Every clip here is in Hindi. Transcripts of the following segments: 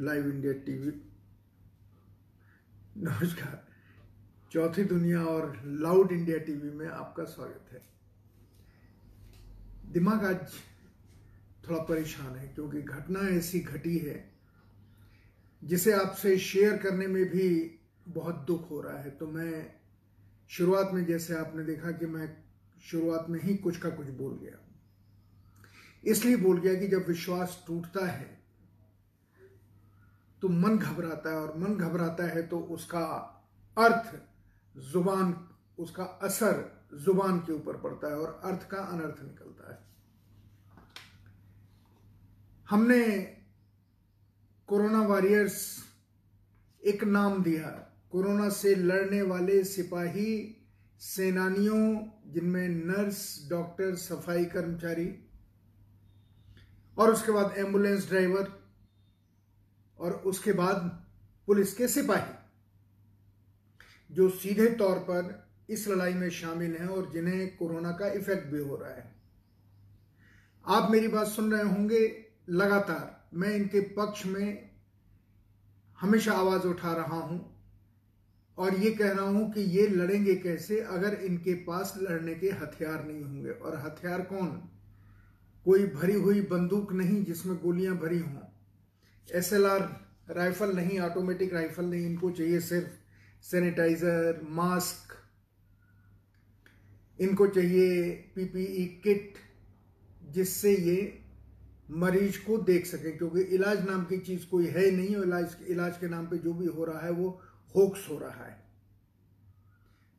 Live India TV. नमस्कार, चौथी दुनिया और लाउड इंडिया टीवी में आपका स्वागत है। दिमाग आज थोड़ा परेशान है क्योंकि घटना ऐसी घटी है जिसे आपसे शेयर करने में भी बहुत दुख हो रहा है। तो मैं शुरुआत में, जैसे आपने देखा कि मैं शुरुआत में ही कुछ का कुछ बोल गया, इसलिए बोल गया कि जब विश्वास टूटता है तो मन घबराता है, और मन घबराता है तो उसका अर्थ जुबान, उसका असर जुबान के ऊपर पड़ता है और अर्थ का अनर्थ निकलता है। हमने कोरोना वॉरियर्स एक नाम दिया, कोरोना से लड़ने वाले सिपाही सेनानियों, जिनमें नर्स, डॉक्टर, सफाई कर्मचारी और उसके बाद एम्बुलेंस ड्राइवर और उसके बाद पुलिस के सिपाही, जो सीधे तौर पर इस लड़ाई में शामिल हैं और जिन्हें कोरोना का इफेक्ट भी हो रहा है। आप मेरी बात सुन रहे होंगे लगातार, मैं इनके पक्ष में हमेशा आवाज उठा रहा हूं और ये कह रहा हूं कि ये लड़ेंगे कैसे अगर इनके पास लड़ने के हथियार नहीं होंगे। और हथियार कौन? कोई भरी हुई बंदूक नहीं जिसमें गोलियां भरी हों, एसएलआर राइफल नहीं, ऑटोमेटिक राइफल नहीं, इनको चाहिए सिर्फ सैनिटाइजर, मास्क, इनको चाहिए पीपीई किट जिससे ये मरीज को देख सके, क्योंकि इलाज नाम की चीज कोई है ही नहीं। और इलाज के नाम पे जो भी हो रहा है वो होक्स हो रहा है।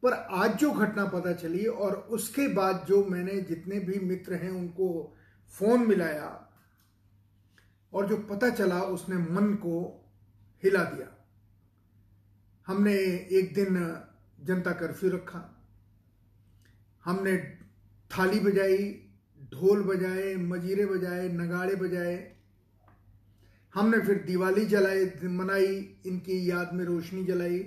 पर आज जो घटना पता चली और उसके बाद जो मैंने जितने भी मित्र हैं उनको फोन मिलाया और जो पता चला उसने मन को हिला दिया। हमने एक दिन जनता कर्फ्यू रखा, हमने थाली बजाई, ढोल बजाए, मजीरे बजाए, नगाड़े बजाए, हमने फिर दिवाली जलाई मनाई, इनकी याद में रोशनी जलाई।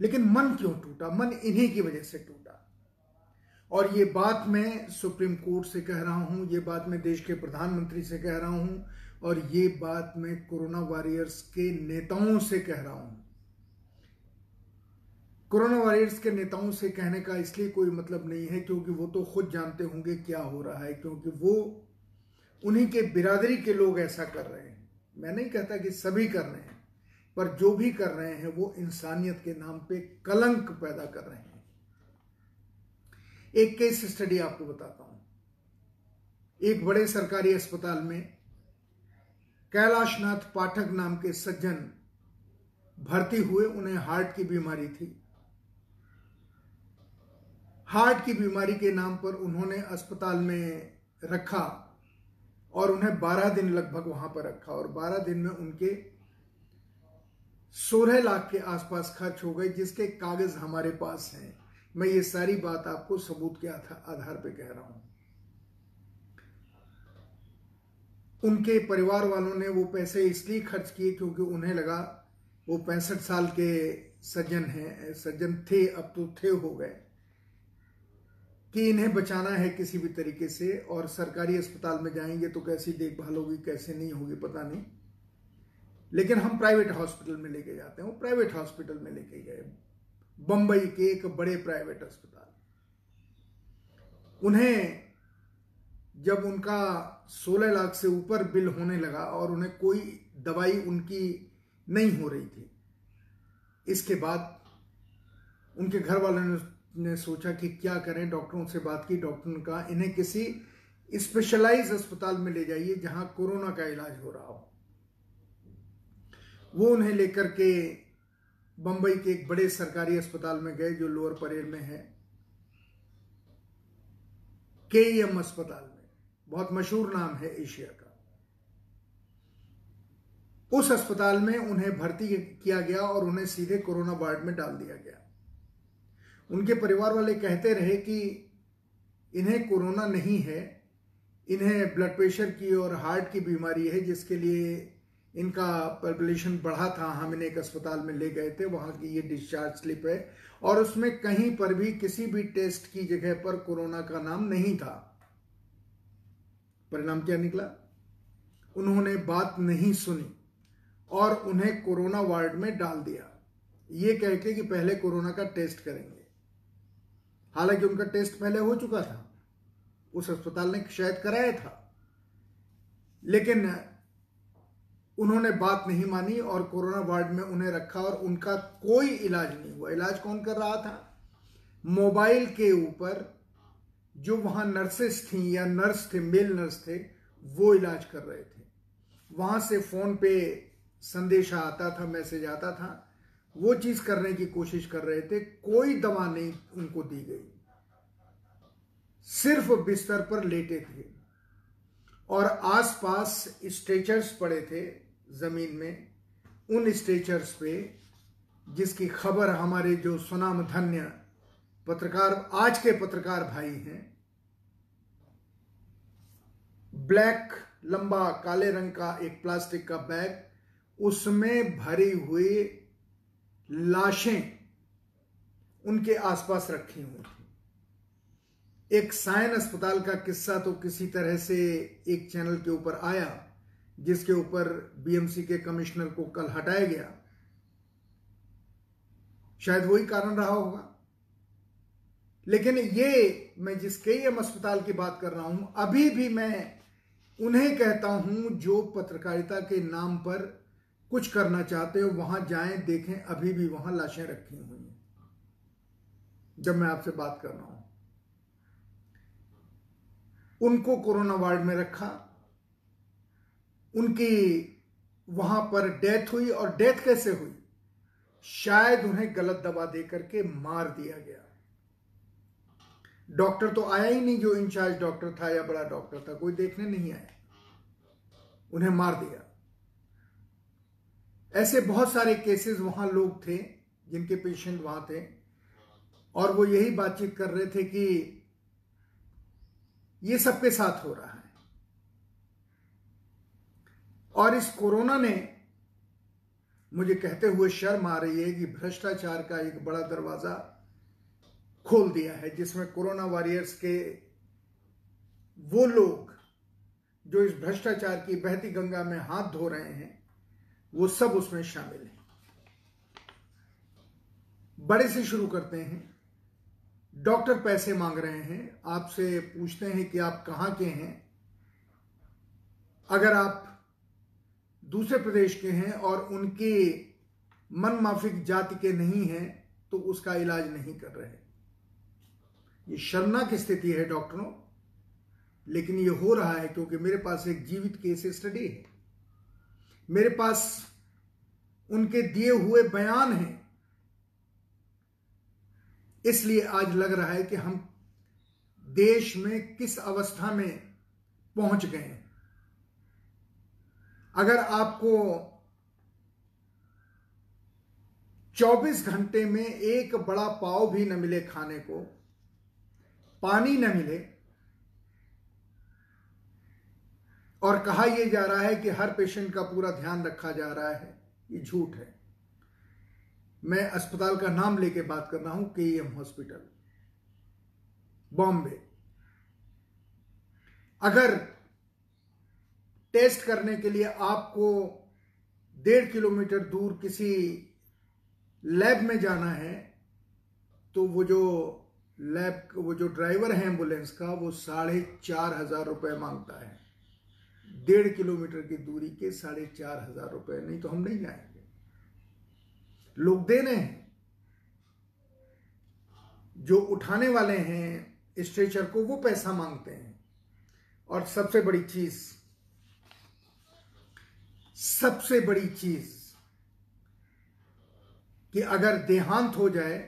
लेकिन मन क्यों टूटा? मन इन्हीं की वजह से टूटा। और ये बात मैं सुप्रीम कोर्ट से कह रहा हूं, ये बात मैं देश के प्रधानमंत्री से कह रहा हूं और ये बात मैं कोरोना वॉरियर्स के नेताओं से कह रहा हूं। कोरोना वॉरियर्स के नेताओं से कहने का इसलिए कोई मतलब नहीं है क्योंकि वो तो खुद जानते होंगे क्या हो रहा है, क्योंकि वो उन्हीं के बिरादरी के लोग ऐसा कर रहे हैं। मैं नहीं कहता कि सभी कर रहे हैं, पर जो भी कर रहे हैं वो इंसानियत के नाम पे कलंक पैदा कर रहे हैं। एक केस स्टडी आपको बताता हूं। एक बड़े सरकारी अस्पताल में कैलाशनाथ पाठक नाम के सज्जन भर्ती हुए, उन्हें हार्ट की बीमारी थी। हार्ट की बीमारी के नाम पर उन्होंने अस्पताल में रखा और उन्हें 12 दिन लगभग वहां पर रखा और 12 दिन में उनके 16 लाख के आसपास खर्च हो गए, जिसके कागज हमारे पास हैं। मैं ये सारी बात आपको सबूत के आधार पर कह रहा हूं। उनके परिवार वालों ने वो पैसे इसलिए खर्च किए क्योंकि उन्हें लगा वो 65 साल के सज्जन हैं, सज्जन थे, अब तो थे हो गए, कि इन्हें बचाना है किसी भी तरीके से और सरकारी अस्पताल में जाएंगे तो कैसी देखभाल होगी, कैसे नहीं होगी पता नहीं, लेकिन हम प्राइवेट हॉस्पिटल में लेके जाते हैं। वो प्राइवेट हॉस्पिटल में लेके गए, बंबई के एक बड़े प्राइवेट अस्पताल। उन्हें जब उनका 16 लाख से ऊपर बिल होने लगा और उन्हें कोई दवाई उनकी नहीं हो रही थी, इसके बाद उनके घर वालों ने सोचा कि क्या करें। डॉक्टरों से बात की, डॉक्टर ने कहा इन्हें किसी स्पेशलाइज्ड अस्पताल में ले जाइए जहां कोरोना का इलाज हो रहा हो। वो उन्हें लेकर के बंबई के एक बड़े सरकारी अस्पताल में गए जो लोअर परेल में है, केईएम अस्पताल में, बहुत मशहूर नाम है एशिया का। उस अस्पताल में उन्हें भर्ती किया गया और उन्हें सीधे कोरोना वार्ड में डाल दिया गया। उनके परिवार वाले कहते रहे कि इन्हें कोरोना नहीं है, इन्हें ब्लड प्रेशर की और हार्ट की बीमारी है, जिसके लिए इनका पॉपुलेशन बढ़ा था। हम इन्हें एक अस्पताल में ले गए थे, वहाँ की ये डिस्चार्ज स्लिप है और उसमें कहीं पर भी किसी भी टेस्ट की जगह पर कोरोना का नाम नहीं था। परिणाम क्या निकला? उन्होंने बात नहीं सुनी और उन्हें कोरोना वार्ड में डाल दिया, ये कह के कि पहले कोरोना का टेस्ट करेंगे। हालांकि उनका टेस्ट पहले हो चुका था, उस अस्पताल ने शायद कराया था, लेकिन उन्होंने बात नहीं मानी और कोरोना वार्ड में उन्हें रखा और उनका कोई इलाज नहीं हुआ। इलाज कौन कर रहा था? मोबाइल के ऊपर जो वहां नर्सेस थीं या नर्स थे, मेल नर्स थे, वो इलाज कर रहे थे। वहां से फोन पे संदेश आता था, मैसेज आता था, वो चीज करने की कोशिश कर रहे थे। कोई दवा नहीं उनको दी गई, सिर्फ बिस्तर पर लेटे थे और आसपास स्ट्रेचर्स पड़े थे जमीन में। उन स्ट्रेचर्स पे, जिसकी खबर हमारे जो सुनाम धन्य पत्रकार, आज के पत्रकार भाई हैं, ब्लैक लंबा काले रंग का एक प्लास्टिक का बैग, उसमें भरी हुई लाशें उनके आसपास रखी हुई थी। एक सायन अस्पताल का किस्सा तो किसी तरह से एक चैनल के ऊपर आया, जिसके ऊपर बीएमसी के कमिश्नर को कल हटाया गया। शायद वही कारण रहा होगा। लेकिन ये मैं जिस केईएम अस्पताल की बात कर रहा हूं, अभी भी मैं उन्हें कहता हूं जो पत्रकारिता के नाम पर कुछ करना चाहते हो, वहां जाएं, देखें, अभी भी वहां लाशें रखी हुई हैं जब मैं आपसे बात कर रहा हूं। उनको कोरोना वार्ड में रखा, उनकी वहां पर डेथ हुई। और डेथ कैसे हुई? शायद उन्हें गलत दवा दे करके मार दिया गया। डॉक्टर तो आया ही नहीं, जो इंचार्ज डॉक्टर था या बड़ा डॉक्टर था, कोई देखने नहीं आया, उन्हें मार दिया। ऐसे बहुत सारे केसेस, वहां लोग थे जिनके पेशेंट वहां थे और वो यही बातचीत कर रहे थे कि ये सबके साथ हो रहा है। और इस कोरोना ने, मुझे कहते हुए शर्म आ रही है कि, भ्रष्टाचार का एक बड़ा दरवाजा खोल दिया है, जिसमें कोरोना वॉरियर्स के वो लोग जो इस भ्रष्टाचार की बहती गंगा में हाथ धो रहे हैं, वो सब उसमें शामिल हैं। बड़े से शुरू करते हैं। डॉक्टर पैसे मांग रहे हैं, आपसे पूछते हैं कि आप कहाँ के हैं। अगर आप दूसरे प्रदेश के हैं और उनके मनमाफिक जाति के नहीं हैं तो उसका इलाज नहीं कर रहे। ये शर्मनाक स्थिति है डॉक्टरों, लेकिन ये हो रहा है क्योंकि मेरे पास एक जीवित केस स्टडी है, मेरे पास उनके दिए हुए बयान हैं। इसलिए आज लग रहा है कि हम देश में किस अवस्था में पहुंच गए हैं। अगर आपको 24 घंटे में एक बड़ा पाव भी न मिले खाने को, पानी न मिले, और कहा यह जा रहा है कि हर पेशेंट का पूरा ध्यान रखा जा रहा है, ये झूठ है। मैं अस्पताल का नाम लेके बात कर रहा हूं, केईएम हॉस्पिटल बॉम्बे। अगर टेस्ट करने के लिए आपको 1.5 किलोमीटर दूर किसी लैब में जाना है तो वो जो ड्राइवर है एम्बुलेंस का, वो 4,500 रुपये मांगता है। 1.5 किलोमीटर की दूरी के 4,500 रुपये, नहीं तो हम नहीं जाएंगे। लोग देने हैं, जो उठाने वाले हैं स्ट्रेचर को, वो पैसा मांगते हैं। और सबसे बड़ी चीज कि अगर देहांत हो जाए,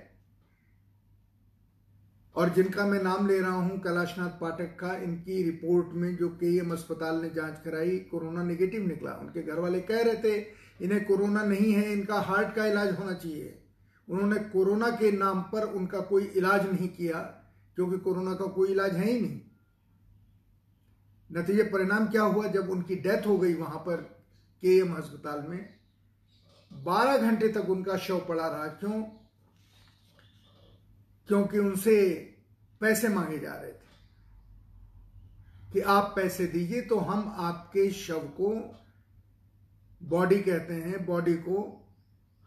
और जिनका मैं नाम ले रहा हूं, कैलाशनाथ पाठक का, इनकी रिपोर्ट में जो केईएम अस्पताल ने जांच कराई, कोरोना नेगेटिव निकला। उनके घर वाले कह रहे थे इन्हें कोरोना नहीं है, इनका हार्ट का इलाज होना चाहिए। उन्होंने कोरोना के नाम पर उनका कोई इलाज नहीं किया, क्योंकि कोरोना का कोई इलाज है ही नहीं। नतीजे परिणाम क्या हुआ? जब उनकी डेथ हो गई वहां पर केईएम अस्पताल में, 12 घंटे तक उनका शव पड़ा रहा। क्यों? क्योंकि उनसे पैसे मांगे जा रहे थे। कि आप पैसे दीजिए तो हम आपके शव को, बॉडी कहते हैं बॉडी को,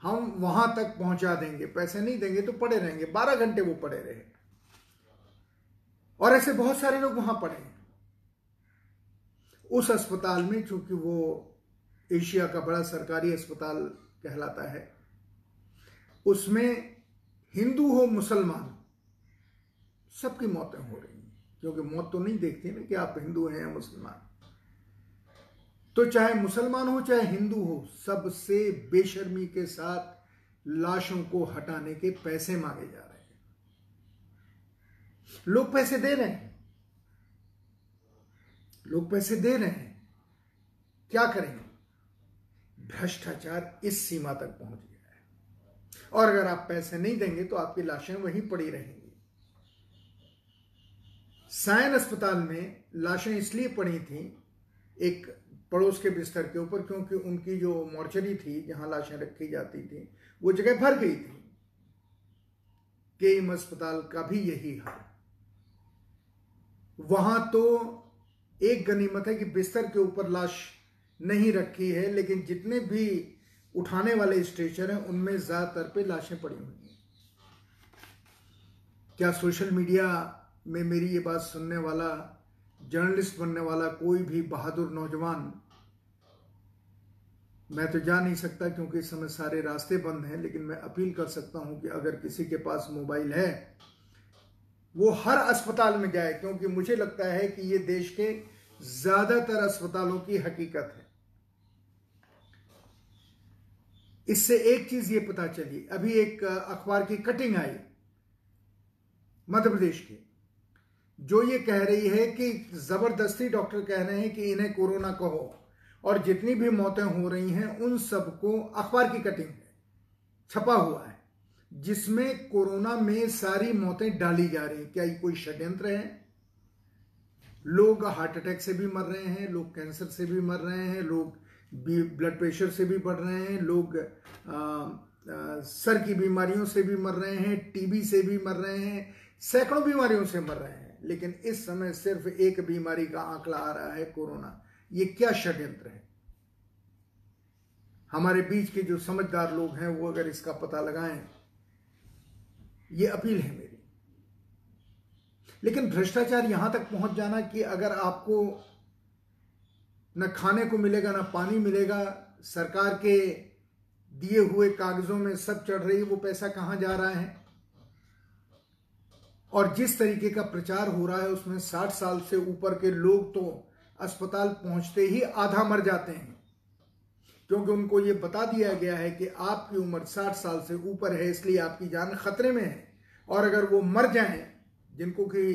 हम वहां तक पहुंचा देंगे, पैसे नहीं देंगे तो पड़े रहेंगे। 12 घंटे वो पड़े रहे और ऐसे बहुत सारे लोग वहां पड़े उस अस्पताल में, चूंकि वो एशिया का बड़ा सरकारी अस्पताल कहलाता है। उसमें हिंदू हो मुसलमान सबकी मौतें हो रही हैं, क्योंकि मौत तो नहीं देखती ना कि आप हिंदू हैं या मुसलमान। तो चाहे मुसलमान हो चाहे हिंदू हो, सबसे बेशर्मी के साथ लाशों को हटाने के पैसे मांगे जा रहे हैं। लोग पैसे दे रहे हैं, लोग पैसे दे रहे हैं, क्या करेंगे? भ्रष्टाचार इस सीमा तक पहुंच गया है। और अगर आप पैसे नहीं देंगे तो आपकी लाशें वहीं पड़ी रहेंगी। सायन अस्पताल में लाशें इसलिए पड़ी थी एक पड़ोस के बिस्तर के ऊपर, क्योंकि उनकी जो मॉर्चरी थी जहां लाशें रखी जाती थी वो जगह भर गई थी। केईएम अस्पताल का भी यही हाल। वहां तो एक गनीमत है कि बिस्तर के ऊपर लाश नहीं रखी है, लेकिन जितने भी उठाने वाले स्ट्रेचर हैं उनमें ज्यादातर पे लाशें पड़ी हुई हैं। क्या सोशल मीडिया में मेरी ये बात सुनने वाला, जर्नलिस्ट बनने वाला कोई भी बहादुर नौजवान, मैं तो जा नहीं सकता क्योंकि इस समय सारे रास्ते बंद हैं, लेकिन मैं अपील कर सकता हूं कि अगर किसी के पास मोबाइल है वो हर अस्पताल में जाए, क्योंकि मुझे लगता है कि ये देश के ज्यादातर अस्पतालों की हकीकत है। इससे एक चीज ये पता चली, अभी एक अखबार की कटिंग आई मध्य प्रदेश की, जो ये कह रही है कि जबरदस्ती डॉक्टर कह रहे हैं कि इन्हें कोरोना कहो, और जितनी भी मौतें हो रही हैं उन सबको, अखबार की कटिंग है, छपा हुआ है, जिसमें कोरोना में सारी मौतें डाली जा रही हैं। क्या ये कोई षड्यंत्र है? लोग हार्ट अटैक से भी मर रहे हैं, लोग कैंसर से भी मर रहे हैं, लोग ब्लड प्रेशर से भी बढ़ रहे हैं, लोग सर की बीमारियों से भी मर रहे हैं, टीबी से भी मर रहे हैं, सैकड़ों बीमारियों से मर रहे हैं, लेकिन इस समय सिर्फ एक बीमारी का आंकड़ा आ रहा है, कोरोना। ये क्या षड्यंत्र है? हमारे बीच के जो समझदार लोग हैं वो अगर इसका पता लगाएं, ये अपील है मेरी। लेकिन भ्रष्टाचार यहां तक पहुंच जाना कि अगर आपको न खाने को मिलेगा न पानी मिलेगा, सरकार के दिए हुए कागजों में सब चढ़ रही है, वो पैसा कहां जा रहा है? और जिस तरीके का प्रचार हो रहा है उसमें 60 साल से ऊपर के लोग तो अस्पताल पहुंचते ही आधा मर जाते हैं, क्योंकि उनको ये बता दिया गया है कि आपकी उम्र 60 साल से ऊपर है, इसलिए आपकी जान खतरे में है। और अगर वो मर जाएं, जिनको कि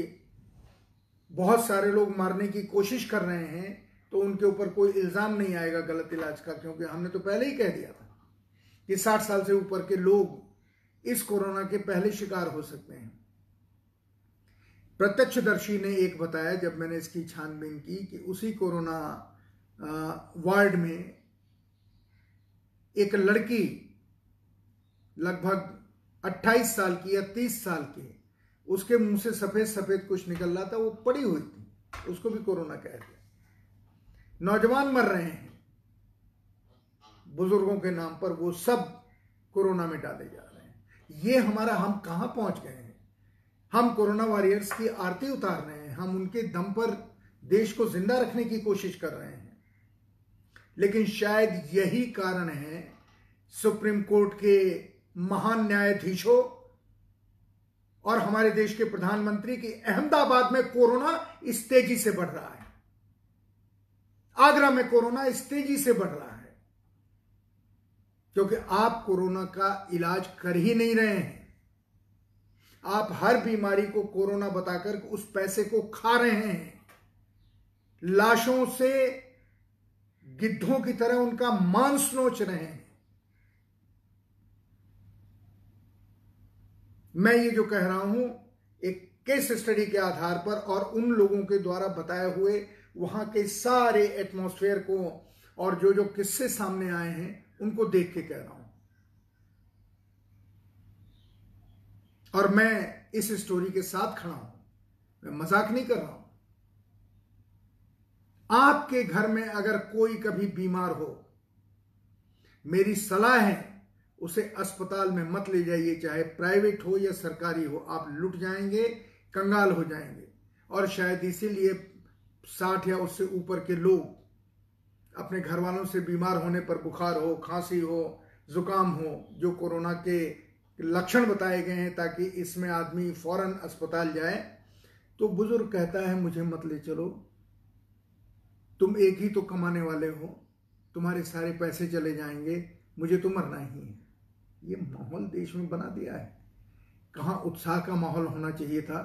बहुत सारे लोग मारने की कोशिश कर रहे हैं, तो उनके ऊपर कोई इल्ज़ाम नहीं आएगा गलत इलाज का, क्योंकि हमने तो पहले ही कह दिया था कि 60 साल से ऊपर के लोग इस कोरोना के पहले शिकार हो सकते हैं। प्रत्यक्षदर्शी ने एक बताया, जब मैंने इसकी छानबीन की, कि उसी कोरोना वार्ड में एक लड़की लगभग 28 साल की या 30 साल की, उसके मुंह से सफेद सफेद कुछ निकल रहा था, वो पड़ी हुई थी, उसको भी कोरोना कह दिया। नौजवान मर रहे हैं बुजुर्गों के नाम पर, वो सब कोरोना में डाले जा रहे हैं। ये हमारा, हम कहां पहुंच गए हैं? हम कोरोना वॉरियर्स की आरती उतार रहे हैं, हम उनके दम पर देश को जिंदा रखने की कोशिश कर रहे हैं, लेकिन शायद यही कारण है सुप्रीम कोर्ट के महान न्यायाधीशों और हमारे देश के प्रधानमंत्री की, अहमदाबाद में कोरोना इस तेजी से बढ़ रहा है, आगरा में कोरोना इस तेजी से बढ़ रहा है, क्योंकि आप कोरोना का इलाज कर ही नहीं रहे हैं। आप हर बीमारी को कोरोना बताकर उस पैसे को खा रहे हैं। लाशों से गिद्धों की तरह उनका मांस नोच रहे हैं। मैं ये जो कह रहा हूं एक केस स्टडी के आधार पर और उन लोगों के द्वारा बताए हुए वहां के सारे एटमॉस्फेयर को और जो जो किस्से सामने आए हैं उनको देख के कह रहा हूं। और मैं इस स्टोरी के साथ खड़ा हूं, मैं मजाक नहीं कर रहा हूं। आपके घर में अगर कोई कभी बीमार हो, मेरी सलाह है उसे अस्पताल में मत ले जाइए, चाहे प्राइवेट हो या सरकारी हो, आप लुट जाएंगे, कंगाल हो जाएंगे। और शायद इसीलिए 60 या उससे ऊपर के लोग अपने घर वालों से बीमार होने पर, बुखार हो, खांसी हो, जुकाम हो, जो कोरोना के लक्षण बताए गए हैं, ताकि इसमें आदमी फौरन अस्पताल जाए। तो बुजुर्ग कहता है मुझे मत ले चलो, तुम एक ही तो कमाने वाले हो, तुम्हारे सारे पैसे चले जाएंगे, मुझे तो मरना ही है। ये माहौल देश में बना दिया है। कहाँ उत्साह का माहौल होना चाहिए था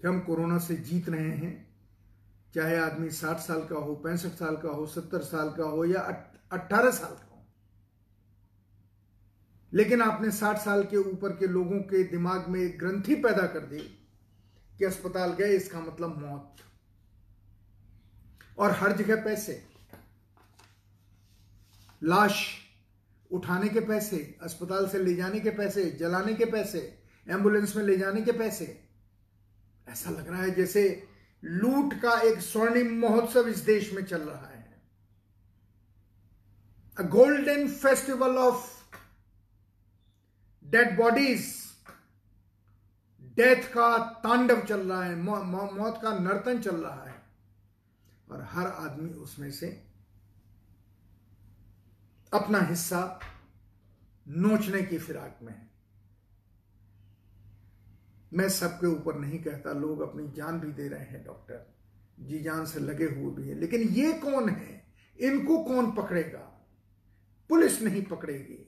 कि हम कोरोना से जीत रहे हैं, चाहे आदमी 60 साल का हो, 65 साल का हो, 70 साल का हो या 18 साल का हो। लेकिन आपने 60 साल के ऊपर के लोगों के दिमाग में एक ग्रंथि पैदा कर दी कि अस्पताल गए इसका मतलब मौत, और हर जगह पैसे, लाश उठाने के पैसे, अस्पताल से ले जाने के पैसे, जलाने के पैसे, एम्बुलेंस में ले जाने के पैसे। ऐसा लग रहा है जैसे लूट का एक स्वर्णिम महोत्सव इस देश में चल रहा है, a golden festival of dead bodies. Death का तांडव चल रहा है, मौत का नर्तन चल रहा है, और हर आदमी उसमें से अपना हिस्सा नोचने की फिराक में है। मैं सबके ऊपर नहीं कहता, लोग अपनी जान भी दे रहे हैं, डॉक्टर जी जान से लगे हुए भी हैं, लेकिन ये कौन है, इनको कौन पकड़ेगा? पुलिस नहीं पकड़ेगी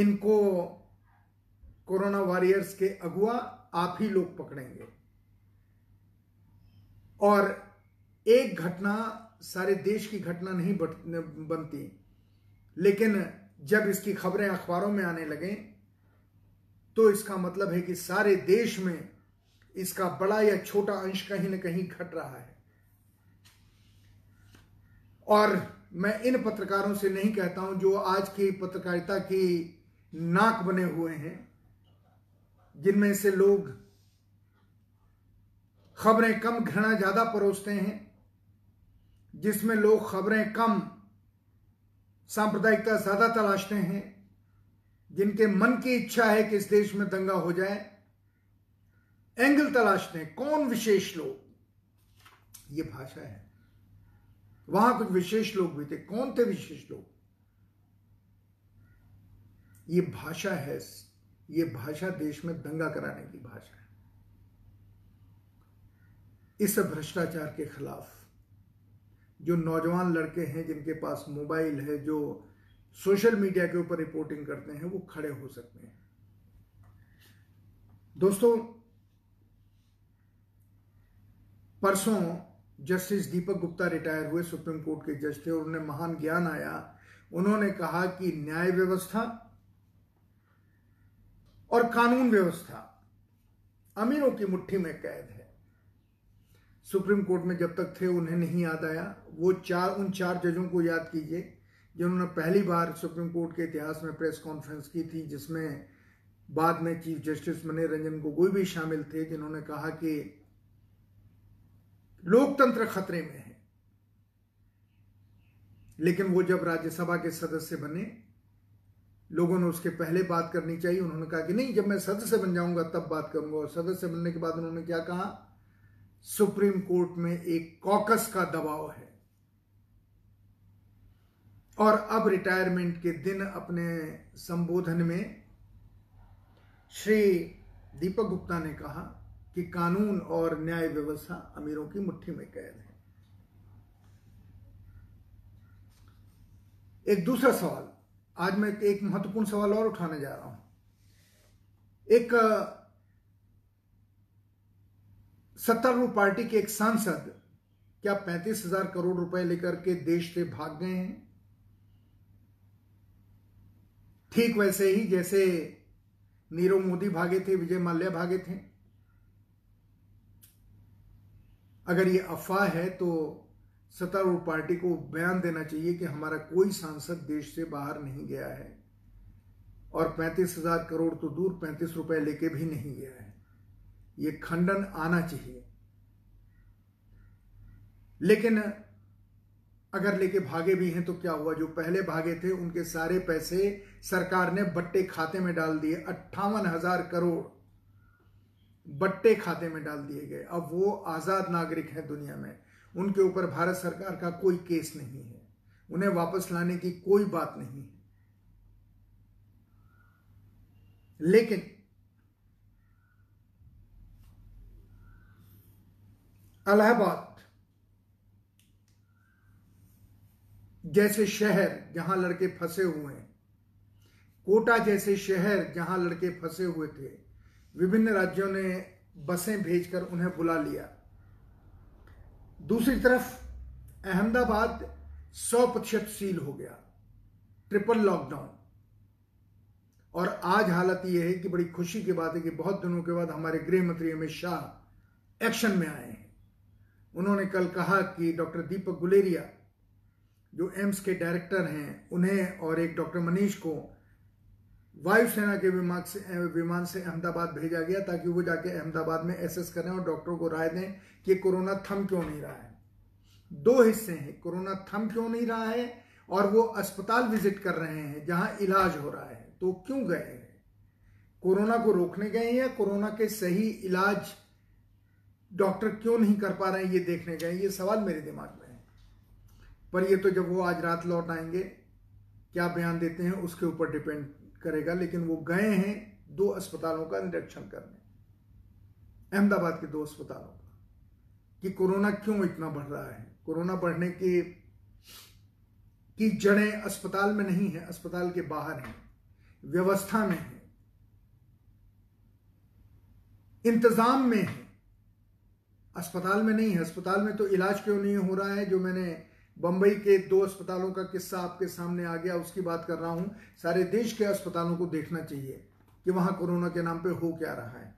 इनको, कोरोना वॉरियर्स के अगुआ आप ही लोग पकड़ेंगे। और एक घटना सारे देश की घटना नहीं बनती, लेकिन जब इसकी खबरें अखबारों में आने लगें तो इसका मतलब है कि सारे देश में इसका बड़ा या छोटा अंश कहीं न कहीं घट रहा है। और मैं इन पत्रकारों से नहीं कहता हूं जो आज की पत्रकारिता की नाक बने हुए हैं, जिनमें से लोग खबरें कम घृणा ज्यादा परोसते हैं, जिसमें लोग खबरें कम सांप्रदायिकता ज्यादा तलाशते हैं, जिनके मन की इच्छा है कि इस देश में दंगा हो जाए, एंगल तलाशते हैं। कौन विशेष लोग, ये भाषा है। वहां कुछ विशेष लोग भी थे, कौन थे विशेष लोग? ये भाषा है, ये भाषा देश में दंगा कराने की भाषा है। इस भ्रष्टाचार के खिलाफ जो नौजवान लड़के हैं, जिनके पास मोबाइल है, जो सोशल मीडिया के ऊपर रिपोर्टिंग करते हैं, वो खड़े हो सकते हैं। दोस्तों, परसों जस्टिस दीपक गुप्ता रिटायर हुए, सुप्रीम कोर्ट के जज थे, और उन्हें महान ज्ञान आया। उन्होंने कहा कि न्याय व्यवस्था और कानून व्यवस्था अमीरों की मुट्ठी में कैद है। सुप्रीम कोर्ट में जब तक थे उन्हें नहीं याद आया। वो उन चार जजों को याद कीजिए जिन्होंने पहली बार सुप्रीम कोर्ट के इतिहास में प्रेस कॉन्फ्रेंस की थी, जिसमें बाद में चीफ जस्टिस मनीर रंजन गोगोई भी शामिल थे, जिन्होंने कहा कि लोकतंत्र खतरे में है। लेकिन वो जब राज्यसभा के सदस्य बने, लोगों ने उसके पहले बात करनी चाहिए। उन्होंने कहा कि नहीं, जब मैं सदस्य बन जाऊंगा तब बात करूंगा। और सदस्य बनने के बाद उन्होंने क्या कहा? सुप्रीम कोर्ट में एक कॉकस का दबाव है, और अब रिटायरमेंट के दिन अपने संबोधन में श्री दीपक गुप्ता ने कहा कि कानून और न्याय व्यवस्था अमीरों की मुट्ठी में कैद है। एक दूसरा सवाल, आज मैं एक महत्वपूर्ण सवाल और उठाने जा रहा हूं। एक सत्तारूढ़ पार्टी के एक सांसद क्या 35,000 करोड़ रुपए लेकर के देश से भाग गए हैं? ठीक वैसे ही जैसे नीरव मोदी भागे थे, विजय माल्या भागे थे। अगर ये अफवाह है तो सत्तारूढ़ पार्टी को बयान देना चाहिए कि हमारा कोई सांसद देश से बाहर नहीं गया है, और 35,000 करोड़ तो दूर, 35 रुपए लेके भी नहीं गया है। ये खंडन आना चाहिए। लेकिन अगर लेके भागे भी हैं तो क्या हुआ, जो पहले भागे थे उनके सारे पैसे सरकार ने बट्टे खाते में डाल दिए। 58,000 करोड़ बट्टे खाते में डाल दिए गए। अब वो आज़ाद नागरिक हैं दुनिया में, उनके ऊपर भारत सरकार का कोई केस नहीं है, उन्हें वापस लाने की कोई बात नहीं है। लेकिन इलाहाबाद जैसे शहर जहां लड़के फंसे हुए हैं, कोटा जैसे शहर जहां लड़के फंसे हुए थे, विभिन्न राज्यों ने बसें भेजकर उन्हें बुला लिया। दूसरी तरफ अहमदाबाद 100% सील हो गया, ट्रिपल लॉकडाउन। और आज हालत यह है कि बड़ी खुशी की बात है कि बहुत दिनों के बाद हमारे गृह मंत्री अमित शाह एक्शन में आए हैं। उन्होंने कल कहा कि डॉक्टर दीपक गुलेरिया जो एम्स के डायरेक्टर हैं उन्हें और एक डॉक्टर मनीष को वायुसेना के विमान से अहमदाबाद भेजा गया ताकि वो जाके अहमदाबाद में एसेस करें और डॉक्टरों को राय दें कि कोरोना थम क्यों नहीं रहा है। दो हिस्से हैं, कोरोना थम क्यों नहीं रहा है और वो अस्पताल विजिट कर रहे हैं जहां इलाज हो रहा है, तो क्यों गए हैं? कोरोना को रोकने गए हैं या कोरोना के सही इलाज डॉक्टर क्यों नहीं कर पा रहे हैं ये देखने गए, ये सवाल मेरे दिमाग में है। पर ये तो जब वो आज रात लौट आएंगे क्या बयान देते हैं उसके ऊपर डिपेंड करेगा। लेकिन वो गए हैं दो अस्पतालों का निरीक्षण करने, अहमदाबाद के दो अस्पतालों का, कि कोरोना क्यों इतना बढ़ रहा है। कोरोना बढ़ने की जड़ें अस्पताल में नहीं है, अस्पताल के बाहर है, व्यवस्था में है, इंतजाम में है, अस्पताल में नहीं है। अस्पताल में तो इलाज क्यों नहीं हो रहा है, जो मैंने बंबई के दो अस्पतालों का किस्सा आपके सामने आ गया उसकी बात कर रहा हूं। सारे देश के अस्पतालों को देखना चाहिए कि वहां कोरोना के नाम पे हो क्या रहा है।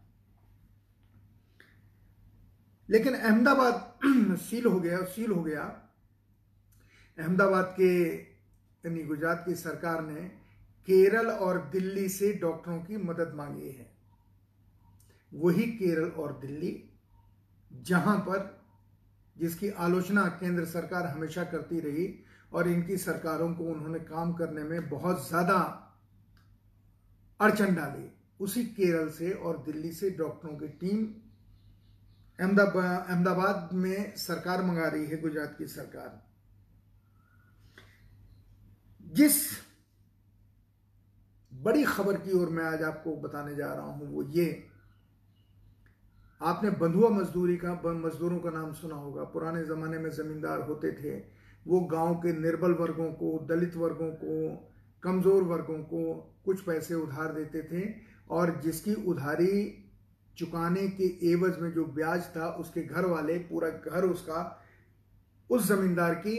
लेकिन अहमदाबाद सील हो गया। अहमदाबाद के यानी गुजरात की सरकार ने केरल और दिल्ली से डॉक्टरों की मदद मांगी है। वही केरल और दिल्ली जहां पर जिसकी आलोचना केंद्र सरकार हमेशा करती रही और इनकी सरकारों को उन्होंने काम करने में बहुत ज्यादा अड़चन डाली, उसी केरल से और दिल्ली से डॉक्टरों की टीम अहमदाबाद में सरकार मंगा रही है, गुजरात की सरकार। जिस बड़ी खबर की ओर मैं आज आपको बताने जा रहा हूं वो ये, आपने बंधुआ मजदूरों का नाम सुना होगा। पुराने ज़माने में ज़मींदार होते थे, वो गांव के निर्बल वर्गों को, दलित वर्गों को, कमज़ोर वर्गों को कुछ पैसे उधार देते थे और जिसकी उधारी चुकाने के एवज में जो ब्याज था उसके घर वाले पूरा घर उसका उस ज़मींदार की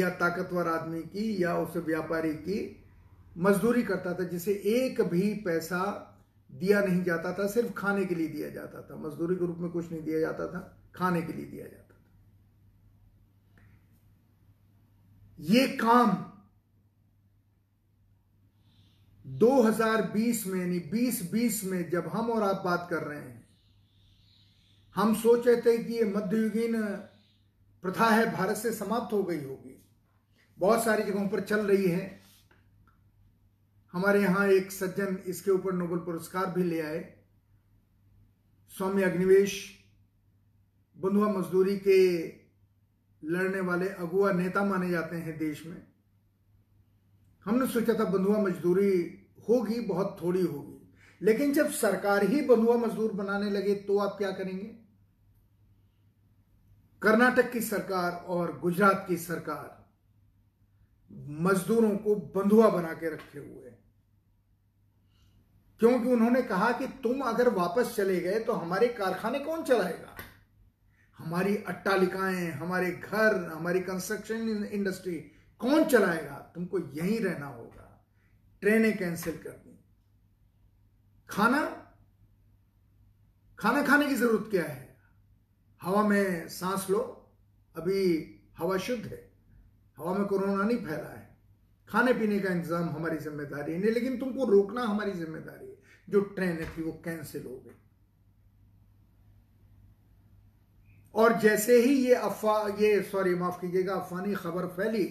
या ताकतवर आदमी की या उस व्यापारी की मजदूरी करता था, जिसे एक भी पैसा दिया नहीं जाता था, सिर्फ खाने के लिए दिया जाता था। मजदूरी के रूप में कुछ नहीं दिया जाता था, खाने के लिए दिया जाता था। ये काम 2020 में यानी 2020 में जब हम और आप बात कर रहे हैं, हम सोच रहे थे कि ये मध्ययुगीन प्रथा है, भारत से समाप्त हो गई होगी। बहुत सारी जगहों पर चल रही है। हमारे यहाँ एक सज्जन इसके ऊपर नोबेल पुरस्कार भी ले आए, स्वामी अग्निवेश, बंधुआ मजदूरी के लड़ने वाले अगुआ नेता माने जाते हैं देश में। हमने सोचा था बंधुआ मजदूरी होगी, बहुत थोड़ी होगी, लेकिन जब सरकार ही बंधुआ मजदूर बनाने लगे तो आप क्या करेंगे? कर्नाटक की सरकार और गुजरात की सरकार मजदूरों को बंधुआ बना के रखे हुए, क्योंकि उन्होंने कहा कि तुम अगर वापस चले गए तो हमारे कारखाने कौन चलाएगा, हमारी अट्टालिकाएं, हमारे घर, हमारी कंस्ट्रक्शन इंडस्ट्री कौन चलाएगा, तुमको यहीं रहना होगा। ट्रेनें कैंसिल कर दी। खाना खाने की जरूरत क्या है? हवा में सांस लो, अभी हवा शुद्ध है, हवा में कोरोना नहीं फैला है। खाने पीने का इंतजाम हमारी जिम्मेदारी है, लेकिन तुमको रोकना हमारी जिम्मेदारी है। जो ट्रेनें थी वो कैंसिल हो गई। और जैसे ही ये अफवाह खबर फैली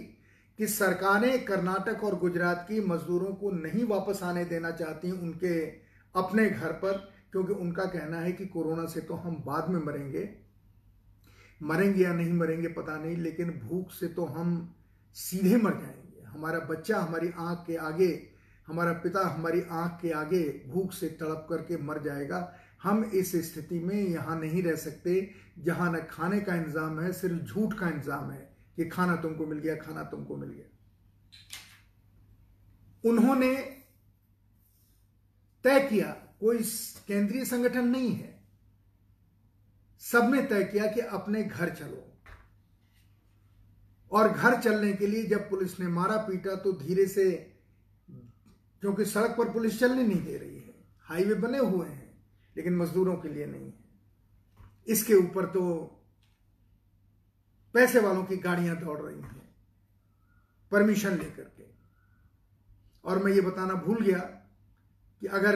कि सरकारें कर्नाटक और गुजरात की मजदूरों को नहीं वापस आने देना चाहती उनके अपने घर पर, क्योंकि उनका कहना है कि कोरोना से तो हम बाद में मरेंगे या नहीं मरेंगे पता नहीं, लेकिन भूख से तो हम सीधे मर जाएंगे। हमारा बच्चा हमारी आंख के आगे, हमारा पिता हमारी आंख के आगे भूख से तड़प करके मर जाएगा। हम इस स्थिति में यहाँ नहीं रह सकते जहाँ न खाने का इंतजाम है, सिर्फ झूठ का इंतजाम है कि खाना तुमको मिल गया, खाना तुमको मिल गया। उन्होंने तय किया, कोई केंद्रीय संगठन नहीं है, सबने तय किया कि अपने घर चलो। और घर चलने के लिए जब पुलिस ने मारा पीटा तो धीरे से, क्योंकि सड़क पर पुलिस चलने नहीं दे रही है, हाईवे बने हुए हैं लेकिन मजदूरों के लिए नहीं है। इसके ऊपर तो पैसे वालों की गाड़ियां दौड़ रही हैं परमिशन लेकर के। और मैं ये बताना भूल गया कि अगर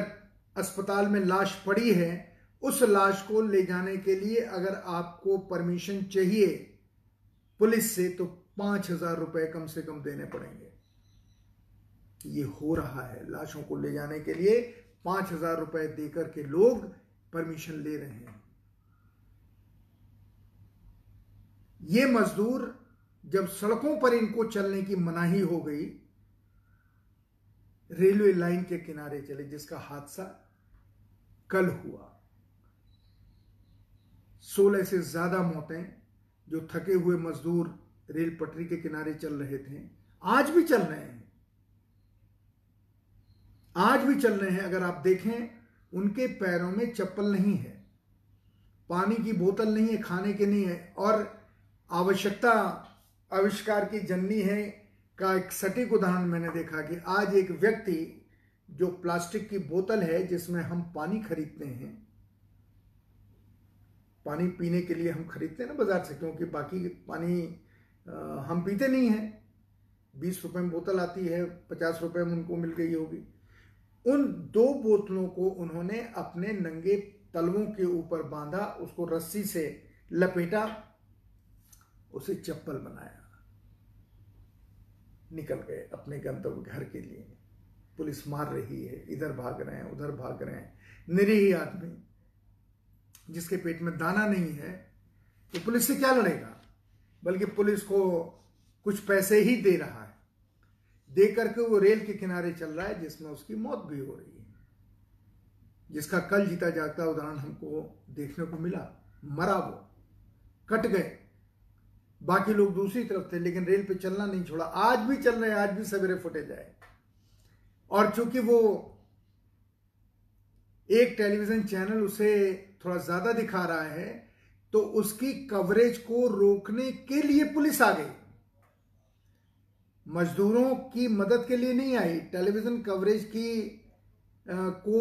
अस्पताल में लाश पड़ी है, उस लाश को ले जाने के लिए अगर आपको परमिशन चाहिए पुलिस से तो 5,000 रुपये कम से कम देने पड़ेंगे। ये हो रहा है, लाशों को ले जाने के लिए 5,000 रुपये देकर के लोग परमिशन ले रहे हैं। ये मजदूर जब सड़कों पर इनको चलने की मनाही हो गई, रेलवे लाइन के किनारे चले, जिसका हादसा कल हुआ। 16 से ज्यादा मौतें जो थके हुए मजदूर रेल पटरी के किनारे चल रहे थे, आज भी चल रहे हैं, आज भी चल रहे हैं। अगर आप देखें उनके पैरों में चप्पल नहीं है, पानी की बोतल नहीं है, खाने के नहीं है, और आवश्यकता आविष्कार की जननी है का एक सटीक उदाहरण मैंने देखा कि आज एक व्यक्ति जो प्लास्टिक की बोतल है जिसमें हम पानी खरीदते हैं, पानी पीने के लिए हम खरीदते हैं ना बाजार से, क्योंकि बाकी पानी हम पीते नहीं हैं। 20 रुपये में बोतल आती है, 50 रुपये में उनको मिल गई होगी। उन 2 बोतलों को उन्होंने अपने नंगे तलवों के ऊपर बांधा, उसको रस्सी से लपेटा, उसे चप्पल बनाया, निकल गए अपने गंतव्य घर के लिए। पुलिस मार रही है, इधर भाग रहे हैं, उधर भाग रहे हैं। निरीह आदमी जिसके पेट में दाना नहीं है तो पुलिस से क्या लड़ेगा, बल्कि पुलिस को कुछ पैसे ही दे रहा है, दे करके वो रेल के किनारे चल रहा है जिसमें उसकी मौत भी हो रही है, जिसका कल जीता जागता उदाहरण हमको देखने को मिला। मरा वो, कट गए, बाकी लोग दूसरी तरफ थे, लेकिन रेल पे चलना नहीं छोड़ा। आज भी चल रहे हैं, आज भी सवेरे फुटेज आए। और चूंकि वो एक टेलीविजन चैनल उसे थोड़ा ज्यादा दिखा रहा है तो उसकी कवरेज को रोकने के लिए पुलिस आ गई, मजदूरों की मदद के लिए नहीं आई। टेलीविजन कवरेज की को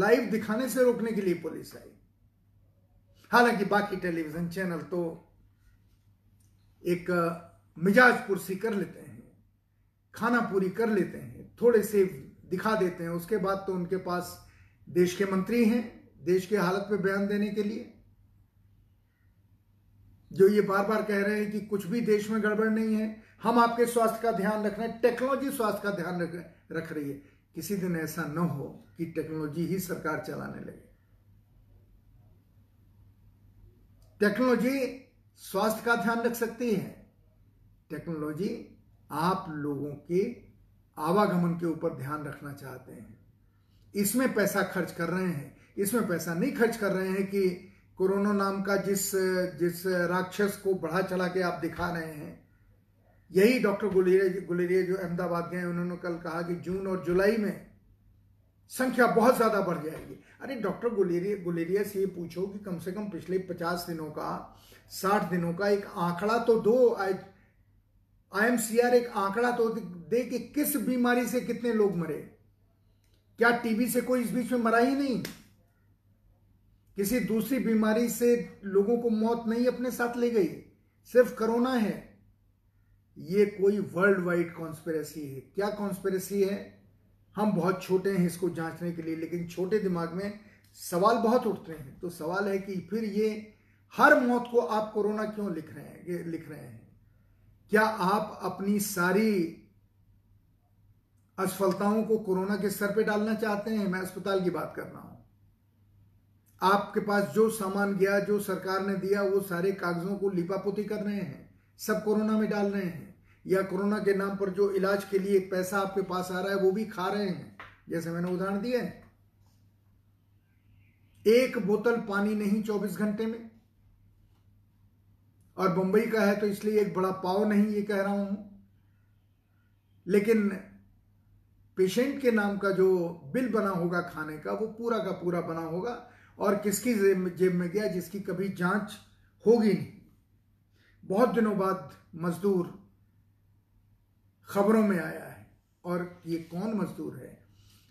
लाइव दिखाने से रोकने के लिए पुलिस आई। हालांकि बाकी टेलीविजन चैनल तो एक मिजाज कुर्सी कर लेते हैं, खाना पूरी कर लेते हैं, थोड़े से दिखा देते हैं, उसके बाद तो उनके पास देश के मंत्री हैं देश के हालत पे बयान देने के लिए, जो ये बार बार कह रहे हैं कि कुछ भी देश में गड़बड़ नहीं है, हम आपके स्वास्थ्य का ध्यान रख रहे हैं, टेक्नोलॉजी स्वास्थ्य का ध्यान रख रही है। किसी दिन ऐसा न हो कि टेक्नोलॉजी ही सरकार चलाने लगे। टेक्नोलॉजी स्वास्थ्य का ध्यान रख सकती है, टेक्नोलॉजी आप लोगों के आवागमन के ऊपर ध्यान रखना चाहते हैं, इसमें पैसा खर्च कर रहे हैं। इसमें पैसा नहीं खर्च कर रहे हैं कि कोरोना नाम का जिस राक्षस को बढ़ा चढ़ा के आप दिखा रहे हैं। यही डॉक्टर गुलेरिया जो अहमदाबाद गए, उन्होंने कल कहा कि जून और जुलाई में संख्या बहुत ज़्यादा बढ़ जाएगी। अरे डॉक्टर गुलेरिया से ये पूछो कि कम से कम पिछले 50 दिनों का, 60 दिनों का एक आंकड़ा तो दो, IMCR एक आंकड़ा तो दे कि किस बीमारी से कितने लोग मरे। क्या टीबी से कोई इस बीच में मरा ही नहीं? किसी दूसरी बीमारी से लोगों को मौत नहीं अपने साथ ले गई, सिर्फ कोरोना है। ये कोई वर्ल्ड वाइड कॉन्स्पिरेसी है। क्या कॉन्स्पिरेसी है? हम बहुत छोटे हैं इसको जांचने के लिए, लेकिन छोटे दिमाग में सवाल बहुत उठते हैं। तो सवाल है कि फिर ये हर मौत को आप कोरोना क्यों लिख रहे हैं? क्या आप अपनी सारी असफलताओं को कोरोना के सर पे डालना चाहते हैं? मैं अस्पताल की बात कर रहा हूं। आपके पास जो सामान गया, जो सरकार ने दिया, वो सारे कागजों को लिपापोती कर रहे हैं, सब कोरोना में डाल रहे हैं, या कोरोना के नाम पर जो इलाज के लिए पैसा आपके पास आ रहा है वो भी खा रहे हैं। जैसे मैंने उदाहरण दिया है, एक बोतल पानी नहीं 24 घंटे में, और बंबई का है तो इसलिए एक बड़ा पाव नहीं ये कह रहा हूं, लेकिन पेशेंट के नाम का जो बिल बना होगा खाने का, वो पूरा का पूरा बना होगा, और किसकी जेब में गया जिसकी कभी जांच होगी नहीं। बहुत दिनों बाद मजदूर खबरों में आया है, और ये कौन मजदूर है?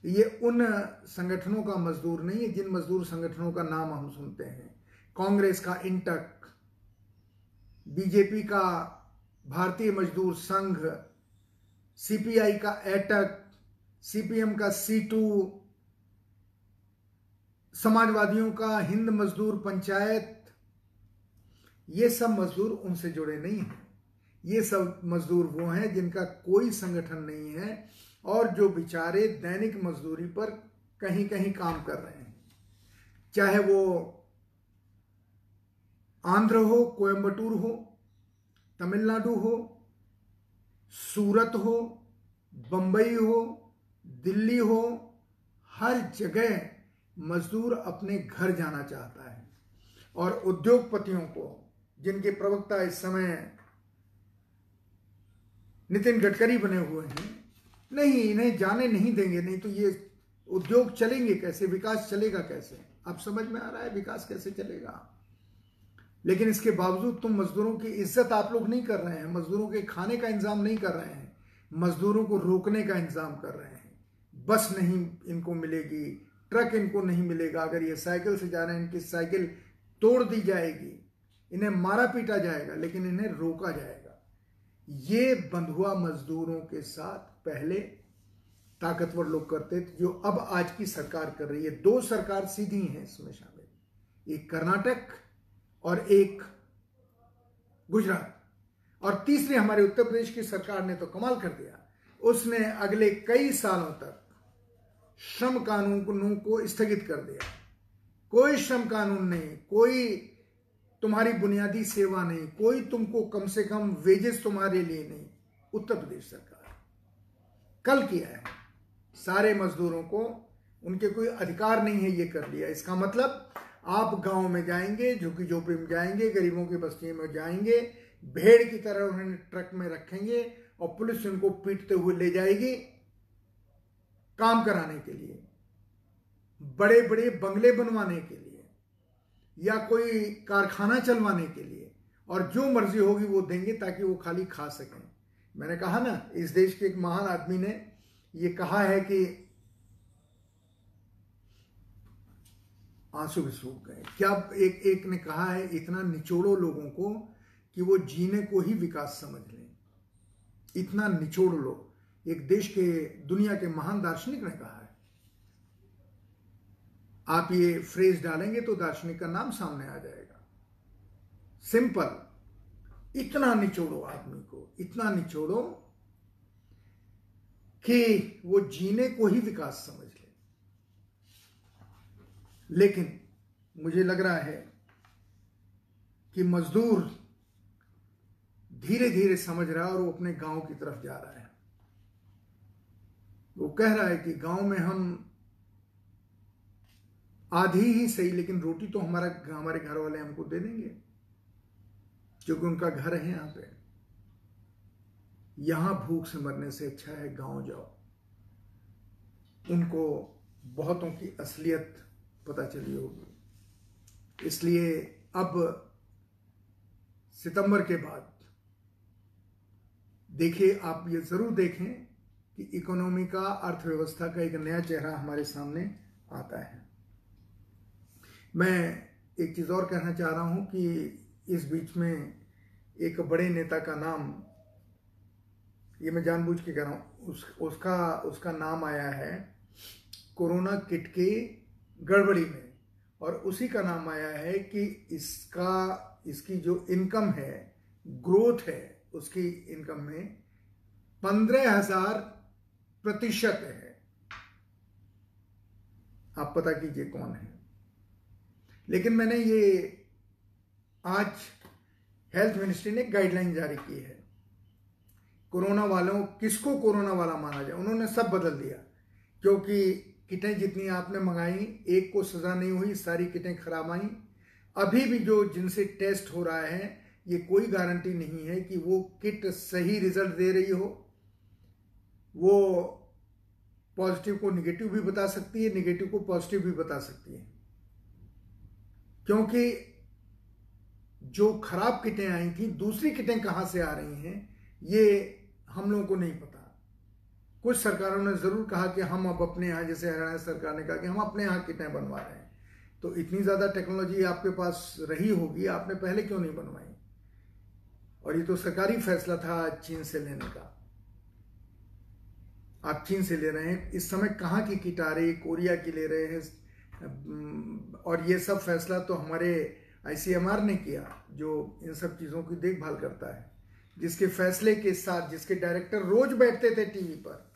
ये उन संगठनों का मजदूर नहीं है जिन मजदूर संगठनों का नाम हम सुनते हैं। कांग्रेस का इंटक, बीजेपी का भारतीय मजदूर संघ, सीपीआई का एटक, सीपीएम का सीटू, समाजवादियों का हिंद मजदूर पंचायत, ये सब मजदूर उनसे जुड़े नहीं हैं। ये सब मजदूर वो हैं जिनका कोई संगठन नहीं है और जो बेचारे दैनिक मजदूरी पर कहीं कहीं काम कर रहे हैं, चाहे वो आंध्र हो, कोयम्बटूर हो, तमिलनाडु हो, सूरत हो, बंबई हो, दिल्ली हो, हर जगह मजदूर अपने घर जाना चाहता है। और उद्योगपतियों को, जिनके प्रवक्ता इस समय नितिन गडकरी बने हुए हैं, नहीं, इन्हें जाने नहीं देंगे, नहीं तो ये उद्योग चलेंगे कैसे, विकास चलेगा कैसे? अब समझ में आ रहा है विकास कैसे चलेगा। लेकिन इसके बावजूद तुम मजदूरों की इज्जत आप लोग नहीं कर रहे हैं, मजदूरों के खाने का इंतजाम नहीं कर रहे हैं, मजदूरों को रोकने का इंतजाम कर रहे हैं। बस नहीं इनको मिलेगी, ट्रक इनको नहीं मिलेगा, अगर ये साइकिल से जा रहे हैं इनकी साइकिल तोड़ दी जाएगी, इन्हें मारा पीटा जाएगा, लेकिन इन्हें रोका जाएगा। ये बंधुआ मजदूरों के साथ पहले ताकतवर लोग करते थे, जो अब आज की सरकार कर रही है। दो सरकार सीधी हैं इसमें शामिल, एक कर्नाटक और एक गुजरात, और तीसरे हमारे उत्तर प्रदेश की सरकार ने तो कमाल कर दिया। उसने अगले कई सालों तक श्रम कानूनों को स्थगित कर दिया। कोई श्रम कानून नहीं, कोई तुम्हारी बुनियादी सेवा नहीं, कोई तुमको कम से कम वेजेस तुम्हारे लिए नहीं। उत्तर प्रदेश सरकार कल किया है, सारे मजदूरों को उनके कोई अधिकार नहीं है ये कर लिया। इसका मतलब आप गांव में जाएंगे, झुग्गी झोपड़ी में जाएंगे, गरीबों की बस्तियों में जाएंगे, भेड़ की तरह उन्हें ट्रक में रखेंगे और पुलिस उनको पीटते हुए ले जाएगी काम कराने के लिए, बड़े बड़े बंगले बनवाने के लिए, या कोई कारखाना चलवाने के लिए, और जो मर्जी होगी वो देंगे ताकि वो खाली खा सकें। मैंने कहा ना, इस देश के एक महान आदमी ने ये कहा है कि आंसू भी सूख गए। क्या एक ने कहा है, इतना निचोड़ो लोगों को कि वो जीने को ही विकास समझ लें, इतना निचोड़ लो। एक देश के, दुनिया के महान दार्शनिक ने कहा है। आप ये फ्रेज डालेंगे तो दार्शनिक का नाम सामने आ जाएगा। सिंपल, इतना निचोड़ो आदमी को, इतना निचोड़ो कि वो जीने को ही विकास समझ ले। लेकिन मुझे लग रहा है कि मजदूर धीरे धीरे समझ रहा है और वो अपने गांव की तरफ जा रहा है। वो कह रहा है कि गांव में हम आधी ही सही, लेकिन रोटी तो हमारे घर वाले हमको दे देंगे, क्योंकि उनका घर है यहाँ पे। यहाँ भूख से मरने से अच्छा है गांव जाओ। उनको बहुतों की असलियत पता चली होगी। इसलिए अब सितंबर के बाद देखिए, आप ये ज़रूर देखें कि इकोनॉमी का, अर्थव्यवस्था का एक नया चेहरा हमारे सामने आता है। मैं एक चीज़ और कहना चाह रहा हूं कि इस बीच में एक बड़े नेता का नाम, ये मैं जानबूझ के कह रहा हूँ, उसका नाम आया है कोरोना किट की गड़बड़ी में, और उसी का नाम आया है कि इसका इसकी जो इनकम है, ग्रोथ है, उसकी इनकम में 15,000% है। आप पता कीजिए कौन है। लेकिन मैंने ये आज हेल्थ मिनिस्ट्री ने गाइडलाइन जारी की है, कोरोना वालों किसको कोरोना वाला माना जाए, उन्होंने सब बदल दिया। क्योंकि किटें जितनी आपने मंगाई, एक को सजा नहीं हुई, सारी किटें खराब आई। अभी भी जो जिनसे टेस्ट हो रहा है, ये कोई गारंटी नहीं है कि वो किट सही रिजल्ट दे रही हो। वो पॉजिटिव को नेगेटिव भी बता सकती है, नेगेटिव को पॉजिटिव भी बता सकती है। क्योंकि जो खराब किटें आई थी, दूसरी किटें कहाँ से आ रही हैं ये हम लोगों को नहीं पता। कुछ सरकारों ने ज़रूर कहा कि हम अब अपने यहाँ, जैसे हरियाणा सरकार ने कहा कि हम अपने यहाँ किटें बनवा रहे हैं, तो इतनी ज़्यादा टेक्नोलॉजी आपके पास रही होगी, आपने पहले क्यों नहीं बनवाई? और ये तो सरकारी फैसला था चीन से लेने का। आप चीन से ले रहे हैं, इस समय कहाँ की किट आ रही है, कोरिया की ले रहे हैं। और ये सब फैसला तो हमारे ICMR ने किया, जो इन सब चीज़ों की देखभाल करता है, जिसके फैसले के साथ जिसके डायरेक्टर रोज बैठते थे टीवी पर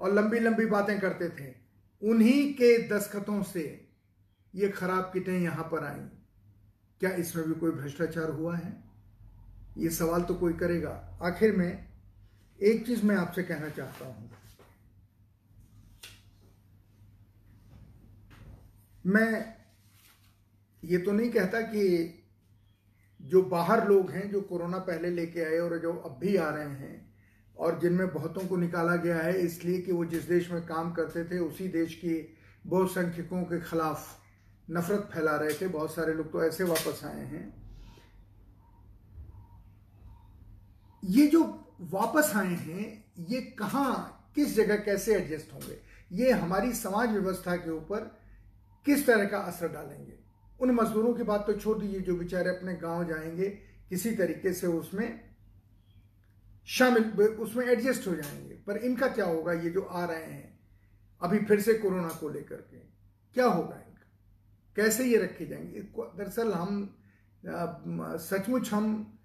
और लंबी लंबी बातें करते थे, उन्हीं के दस्तखतों से ये खराब किटें यहाँ पर आई। क्या इसमें भी कोई भ्रष्टाचार हुआ है? ये सवाल तो कोई करेगा। आखिर में एक चीज़ मैं आपसे कहना चाहता हूँ, मैं ये तो नहीं कहता कि जो बाहर लोग हैं जो कोरोना पहले लेके आए और जो अब भी आ रहे हैं और जिनमें बहुतों को निकाला गया है इसलिए कि वो जिस देश में काम करते थे उसी देश की बहुसंख्यकों के खिलाफ नफरत फैला रहे थे, बहुत सारे लोग तो ऐसे वापस आए हैं। ये जो वापस आए हैं ये कहाँ, किस जगह, कैसे एडजस्ट होंगे, ये हमारी समाज व्यवस्था के ऊपर किस तरह का असर डालेंगे। उन मजदूरों की बात तो छोड़ दीजिए जो बेचारे अपने गांव जाएंगे, किसी तरीके से उसमें शामिल, उसमें एडजस्ट हो जाएंगे, पर इनका क्या होगा? ये जो आ रहे हैं अभी फिर से कोरोना को लेकर के, क्या होगा इनका, कैसे ये रखे जाएंगे? दरअसल हम सचमुच हम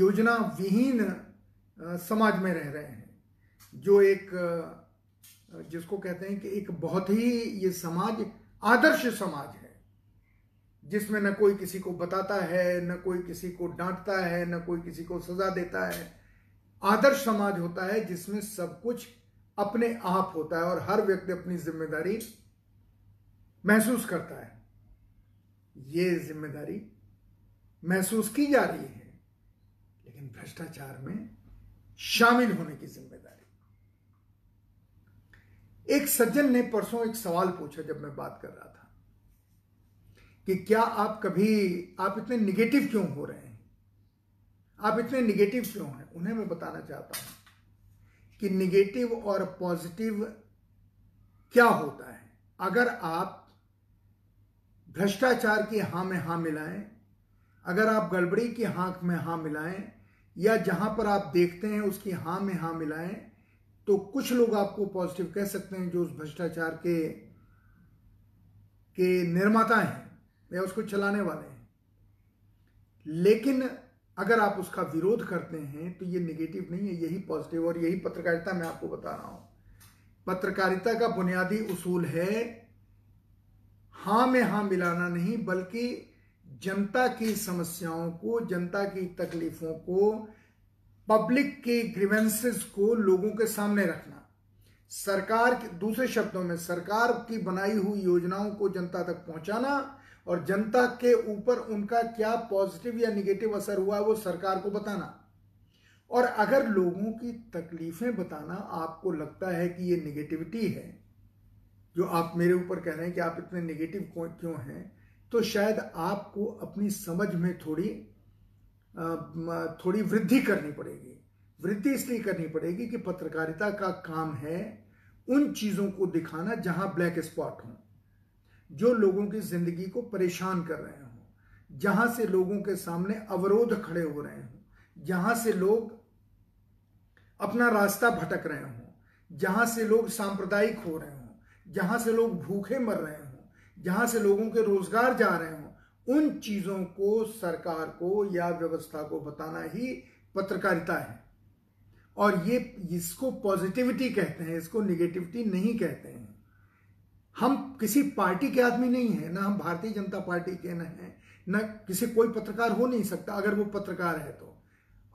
योजना विहीन समाज में रह रहे हैं, जो एक जिसको कहते हैं कि एक बहुत ही ये समाज आदर्श समाज है, जिसमें न कोई किसी को बताता है, न कोई किसी को डांटता है, न कोई किसी को सजा देता है। आदर्श समाज होता है जिसमें सब कुछ अपने आप होता है और हर व्यक्ति अपनी जिम्मेदारी महसूस करता है। ये जिम्मेदारी महसूस की जा रही है, लेकिन भ्रष्टाचार में शामिल होने की जिम्मेदारी। एक सज्जन ने परसों एक सवाल पूछा जब मैं बात कर रहा था कि क्या आप कभी, आप इतने निगेटिव क्यों हो रहे हैं, आप इतने निगेटिव क्यों हैं? उन्हें मैं बताना चाहता हूं कि निगेटिव और पॉजिटिव क्या होता है। अगर आप भ्रष्टाचार की हाँ में हाँ मिलाएं, अगर आप गड़बड़ी की हाँ में हाँ मिलाएं, या जहां पर आप देखते हैं उसकी हाँ में हाँ मिलाएं, तो कुछ लोग आपको पॉजिटिव कह सकते हैं जो उस भ्रष्टाचार के निर्माता हैं या उसको चलाने वाले हैं। लेकिन अगर आप उसका विरोध करते हैं तो ये नेगेटिव नहीं है, यही पॉजिटिव। और यही पत्रकारिता मैं आपको बता रहा हूं, पत्रकारिता का बुनियादी उसूल है हाँ में हाँ मिलाना नहीं, बल्कि जनता की समस्याओं को, जनता की तकलीफों को, पब्लिक के ग्रीवेंसेस को लोगों के सामने रखना। सरकार के, दूसरे शब्दों में, सरकार की बनाई हुई योजनाओं को जनता तक पहुंचाना और जनता के ऊपर उनका क्या पॉजिटिव या निगेटिव असर हुआ है वो सरकार को बताना। और अगर लोगों की तकलीफें बताना आपको लगता है कि ये निगेटिविटी है, जो आप मेरे ऊपर कह रहे हैं कि आप इतने निगेटिव क्यों हैं, तो शायद आपको अपनी समझ में थोड़ी वृद्धि करनी पड़ेगी। वृद्धि इसलिए करनी पड़ेगी कि पत्रकारिता का काम है उन चीज़ों को दिखाना जहाँ ब्लैक स्पॉट हों, जो लोगों की जिंदगी को परेशान कर रहे हों, जहां से लोगों के सामने अवरोध खड़े हो रहे हों, जहां से लोग अपना रास्ता भटक रहे हों, जहां से लोग सांप्रदायिक हो रहे हों, जहां से लोग भूखे मर रहे हों, जहां से लोगों के रोजगार जा रहे हों, उन चीजों को सरकार को या व्यवस्था को बताना ही पत्रकारिता है। और ये इसको पॉजिटिविटी कहते हैं, इसको निगेटिविटी नहीं कहते हैं। हम किसी पार्टी के आदमी नहीं है, ना हम भारतीय जनता पार्टी के न हैं, ना किसी कोई पत्रकार हो नहीं सकता। अगर वो पत्रकार है तो,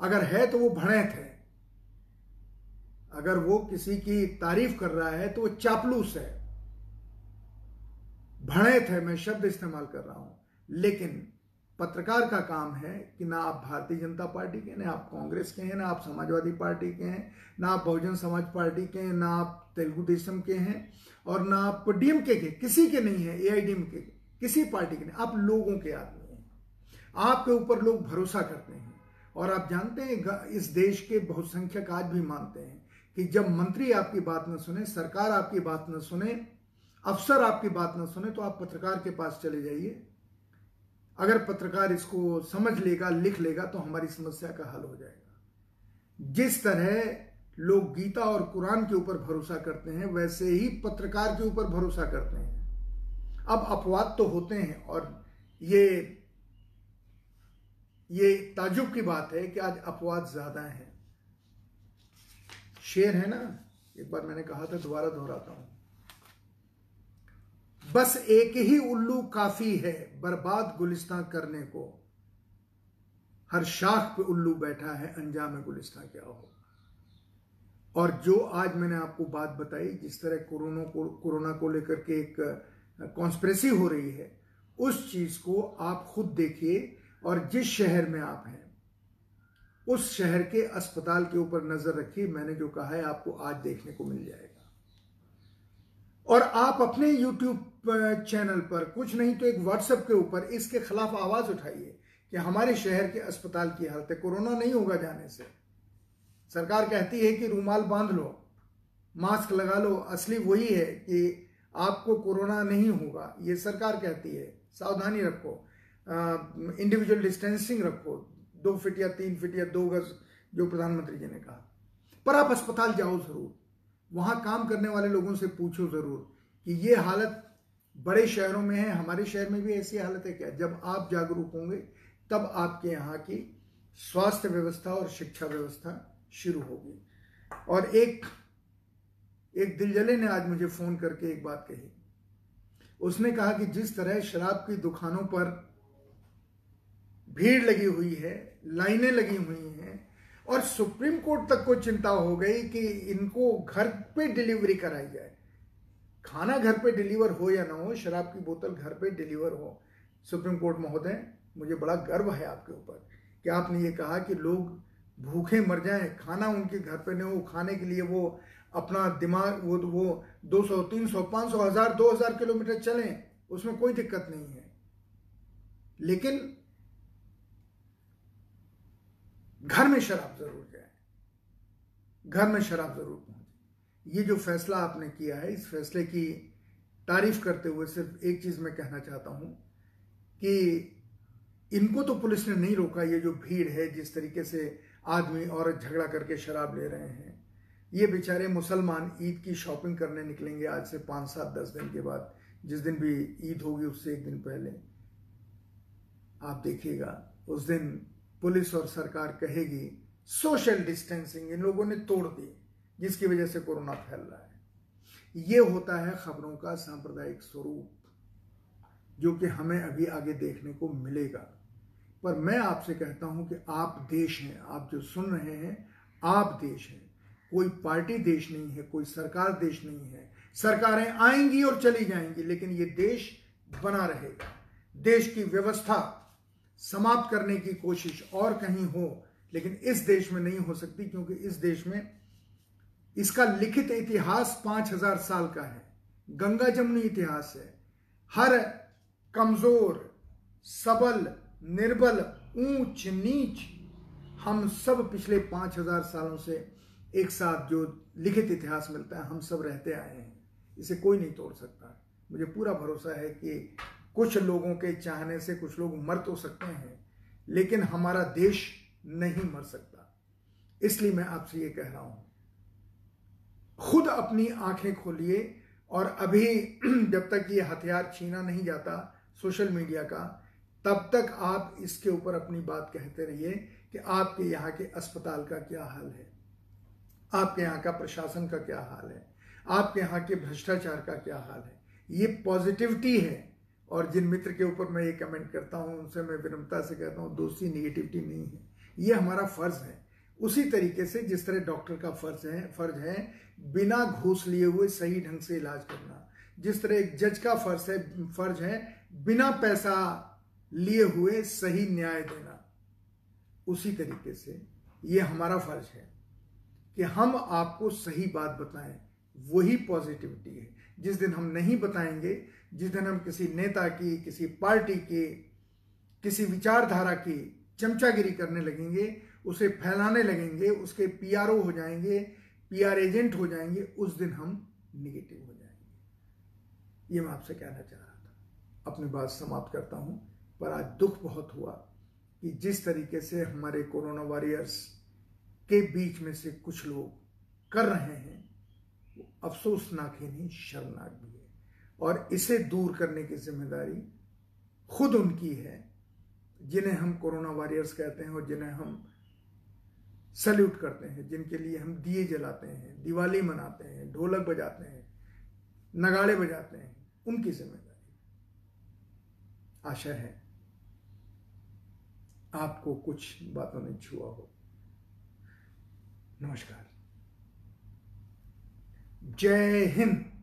अगर है तो वो भड़ैत है, अगर वो किसी की तारीफ कर रहा है तो वो चापलूस है, भड़ैत है, मैं शब्द इस्तेमाल कर रहा हूं। लेकिन पत्रकार का काम है कि ना आप भारतीय जनता पार्टी के, ना आप कांग्रेस के हैं, ना आप समाजवादी पार्टी के हैं, ना आप बहुजन समाज पार्टी के हैं, ना आप तेलुगु देशम के हैं, और ना आप डीएमके के, किसी के नहीं है, एआईडीएमके के, किसी पार्टी के नहीं। आप लोगों के आदमी हैं, आपके ऊपर लोग भरोसा करते हैं। और आप जानते हैं, इस देश के बहुसंख्यक आज भी मानते हैं कि जब मंत्री आपकी बात न सुने, सरकार आपकी बात न सुने, अफसर आपकी बात न सुने, तो आप पत्रकार के पास चले जाइए। अगर पत्रकार इसको समझ लेगा, लिख लेगा, तो हमारी समस्या का हल हो जाएगा। जिस तरह लोग गीता और कुरान के ऊपर भरोसा करते हैं, वैसे ही पत्रकार के ऊपर भरोसा करते हैं। अब अपवाद तो होते हैं, और ये ताजुब की बात है कि आज अपवाद ज्यादा हैं। शेर है ना, एक बार मैंने कहा था, दोबारा दोहराता हूं, बस एक ही उल्लू काफी है बर्बाद गुलिस्तां करने को, हर शाख पे उल्लू बैठा है अंजाम गुलिस्तां क्या हो। और जो आज मैंने आपको बात बताई, जिस तरह कोरोना को लेकर के एक कॉन्स्पिरेसी हो रही है, उस चीज को आप खुद देखिए। और जिस शहर में आप हैं उस शहर के अस्पताल के ऊपर नजर रखिए। मैंने जो कहा है आपको आज देखने को मिल जाएगा। और आप अपने YouTube चैनल पर कुछ नहीं तो एक WhatsApp के ऊपर इसके खिलाफ आवाज उठाइए कि हमारे शहर के अस्पताल की हालत है, कोरोना नहीं होगा जाने से। सरकार कहती है कि रूमाल बांध लो, मास्क लगा लो, असली वही है कि आपको कोरोना नहीं होगा, ये सरकार कहती है। सावधानी रखो, इंडिविजुअल डिस्टेंसिंग रखो, 2 फीट या 3 फीट या 2 गज जो प्रधानमंत्री जी ने कहा। पर आप अस्पताल जाओ जरूर, वहां काम करने वाले लोगों से पूछो जरूर कि ये हालत बड़े शहरों में है, हमारे शहर में भी ऐसी हालत है क्या। जब आप जागरूक होंगे तब आपके यहाँ की स्वास्थ्य व्यवस्था और शिक्षा व्यवस्था शुरू होगी। और एक दिलजले ने आज मुझे फोन करके एक बात कही। उसने कहा कि जिस तरह शराब की दुकानों पर भीड़ लगी हुई है, लाइनें लगी हुई हैं, और सुप्रीम कोर्ट तक को चिंता हो गई कि इनको घर पे डिलीवरी कराई जाए, खाना घर पे डिलीवर हो या ना हो, शराब की बोतल घर पे डिलीवर हो। सुप्रीम कोर्ट महोदय, मुझे बड़ा गर्व है आपके ऊपर कि आपने ये कहा कि लोग भूखे मर जाएं, खाना उनके घर पे नहीं हो, खाने के लिए वो अपना दिमाग वो 200, 300, 500, 1000, 2000 किलोमीटर चलें, उसमें कोई दिक्कत नहीं है। लेकिन घर में शराब जरूर जाए, घर में शराब जरूर पहुंचे। ये जो फैसला आपने किया है, इस फैसले की तारीफ करते हुए सिर्फ एक चीज मैं कहना चाहता हूं कि इनको तो पुलिस ने नहीं रोका। ये जो भीड़ है, जिस तरीके से आदमी औरत झगड़ा करके शराब ले रहे हैं, ये बेचारे मुसलमान ईद की शॉपिंग करने निकलेंगे आज से 5, 7, 10 दिन के बाद, जिस दिन भी ईद होगी उससे एक दिन पहले। आप देखिएगा उस दिन पुलिस और सरकार कहेगी सोशल डिस्टेंसिंग इन लोगों ने तोड़ दी, जिसकी वजह से कोरोना फैल रहा है। ये होता है खबरों का सांप्रदायिक स्वरूप, जो कि हमें अभी आगे देखने को मिलेगा। पर मैं आपसे कहता हूं कि आप देश हैं, आप जो सुन रहे हैं आप देश हैं, कोई पार्टी देश नहीं है, कोई सरकार देश नहीं है। सरकारें आएंगी और चली जाएंगी, लेकिन ये देश बना रहेगा। देश की व्यवस्था समाप्त करने की कोशिश और कहीं हो, लेकिन इस देश में नहीं हो सकती, क्योंकि इस देश में इसका लिखित इतिहास 5000 साल का है, गंगा जमुनी इतिहास है। हर कमजोर, सबल, निर्बल, ऊंच नीच, हम सब पिछले 5000 सालों से एक साथ जो लिखित इतिहास मिलता है, हम सब रहते आए हैं। इसे कोई नहीं तोड़ सकता। मुझे पूरा भरोसा है कि कुछ लोगों के चाहने से कुछ लोग मर तो सकते हैं, लेकिन हमारा देश नहीं मर सकता। इसलिए मैं आपसे ये कह रहा हूं, खुद अपनी आंखें खोलिए और अभी जब तक ये हथियार छीना नहीं जाता सोशल मीडिया का, तब तक आप इसके ऊपर अपनी बात कहते रहिए कि आपके यहाँ के अस्पताल का क्या हाल है, आपके यहाँ का प्रशासन का क्या हाल है, आपके यहाँ के भ्रष्टाचार का क्या हाल है। ये पॉजिटिविटी है। और जिन मित्र के ऊपर मैं ये कमेंट करता हूँ उनसे मैं विनम्रता से कहता हूँ दूसरी निगेटिविटी नहीं है, ये हमारा फर्ज है। उसी तरीके से जिस तरह डॉक्टर का फर्ज है बिना घूस लिए हुए सही ढंग से इलाज करना, जिस तरह एक जज का फर्ज है बिना पैसा लिए हुए सही न्याय देना, उसी तरीके से ये हमारा फर्ज है कि हम आपको सही बात बताएं। वही पॉजिटिविटी है। जिस दिन हम नहीं बताएंगे, जिस दिन हम किसी नेता की, किसी पार्टी की, किसी विचारधारा की चमचागिरी करने लगेंगे, उसे फैलाने लगेंगे, उसके पीआरओ हो जाएंगे, पीआर एजेंट हो जाएंगे, उस दिन हम निगेटिव हो जाएंगे। ये मैं आपसे कहना चाह रहा था। अपनी बात समाप्त करता हूँ। पर आज दुख बहुत हुआ कि जिस तरीके से हमारे कोरोना वॉरियर्स के बीच में से कुछ लोग कर रहे हैं, वो अफसोसनाक ही नहीं शर्मनाक भी है। और इसे दूर करने की जिम्मेदारी खुद उनकी है जिन्हें हम कोरोना वॉरियर्स कहते हैं और जिन्हें हम सैल्यूट करते हैं, जिनके लिए हम दिए जलाते हैं, दिवाली मनाते हैं, ढोलक बजाते हैं, नगाड़े बजाते हैं। उनकी जिम्मेदारी। आशा है आपको कुछ बातों ने छुआ हो। नमस्कार। जय हिंद।